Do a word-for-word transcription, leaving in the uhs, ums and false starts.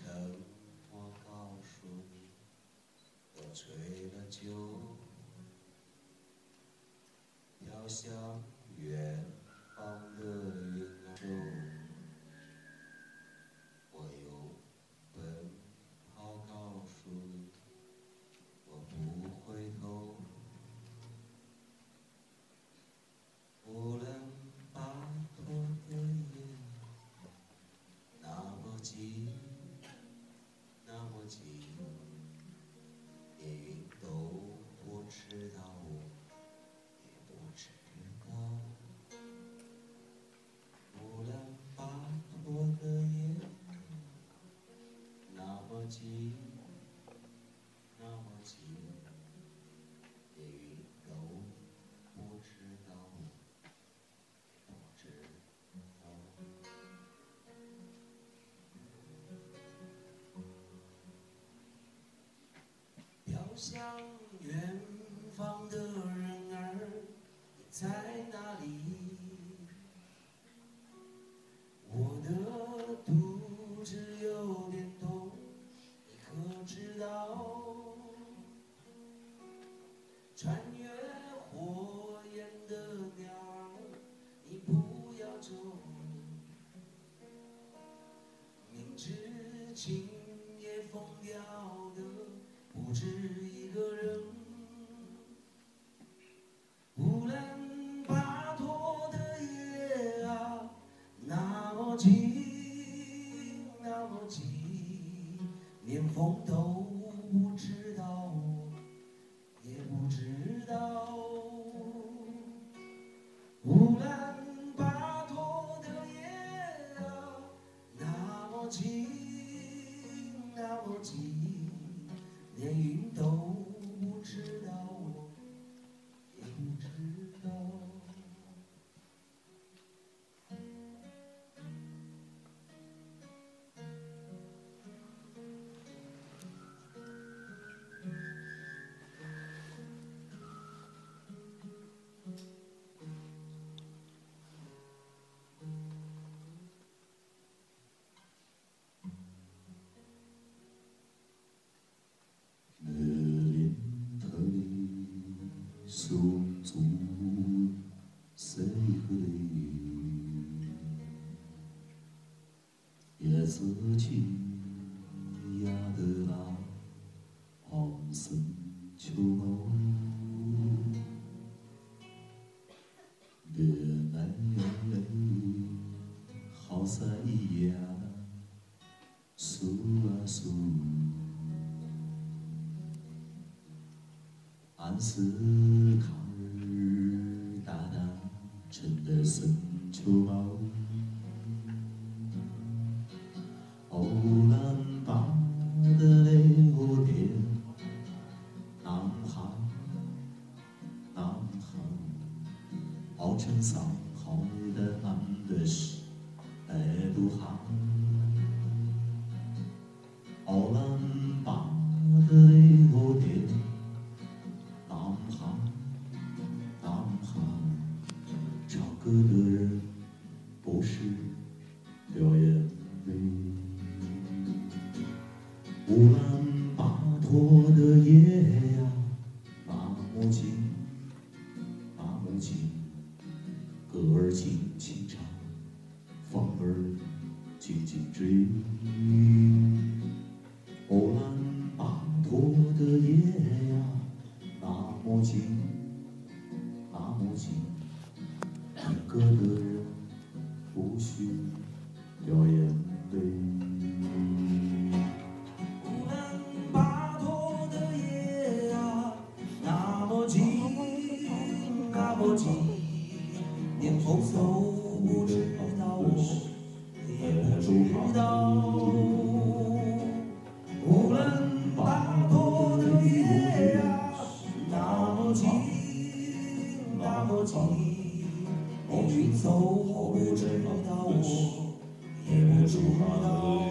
晨，我告诉你，我醉了酒，飘向远方的云州。 向远方的人儿，你在哪里？我的肚子有点痛，你可知道？穿越火焰的鸟儿，你不要走，明知今夜疯掉的不止。 连风都不知道，也不知道。乌兰巴托的夜啊，那么静，那么静，连云都不知道，也不知道。自己压得那昂生秋毛，别来来，好在呀，数啊数，俺是抗日打打成的生秋毛。 乌兰巴托的夜，南航，南航，号称上海的南的是内陆航。乌兰巴托的夜，南航，南航，唱歌的人不是表演类。 乌兰巴托的夜呀，那么静，那么静，歌儿轻轻唱，风儿轻轻吹。乌兰巴托的夜呀，那么静，那么静，唱歌的人不需表演类。 连风都不知道，也不知道。乌兰巴托的夜啊，那么静，那么静，连云都不知道，也不知道。